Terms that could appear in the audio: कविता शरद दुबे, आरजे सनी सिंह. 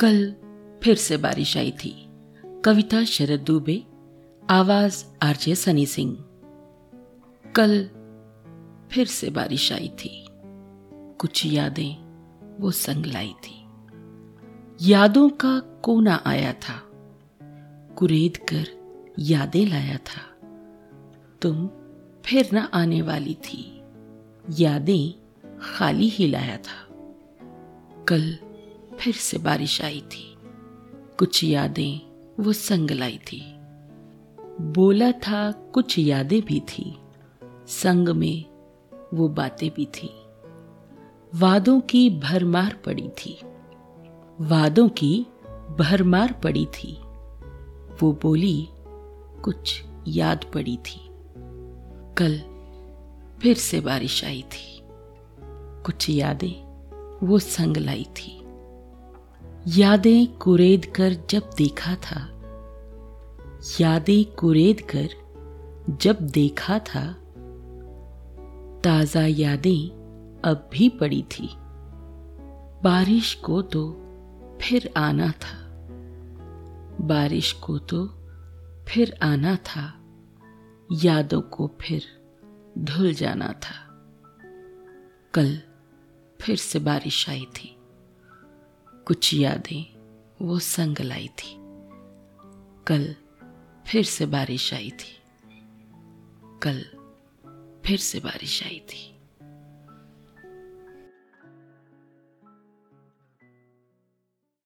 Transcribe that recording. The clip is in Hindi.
कल फिर से बारिश आई थी। कविता शरद दुबे, आवाज आरजे सनी सिंह। कल फिर से बारिश आई थी, कुछ यादें वो संग लाई थी। यादों का कोना आया था, कुरेद कर यादें लाया था। तुम फिर न आने वाली थी, यादें खाली ही लाया था। कल फिर से बारिश आई थी, कुछ यादें वो संग लाई थी। बोला था कुछ यादें भी थी, संग में वो बातें भी थी। वादों की भरमार पड़ी थी, वादों की भरमार पड़ी थी। वो बोली कुछ याद पड़ी थी। कल फिर से बारिश आई थी, कुछ यादें वो संग लाई थी। यादें कुरेद कर जब देखा था, यादें कुरेद कर जब देखा था। ताजा यादें अब भी पड़ी थी, बारिश को तो फिर आना था। बारिश को तो फिर आना था, यादों को फिर धुल जाना था। कल फिर से बारिश आई थी, कुछ यादें वो संग लाई थी। कल फिर से बारिश आई थी, कल फिर से बारिश आई थी।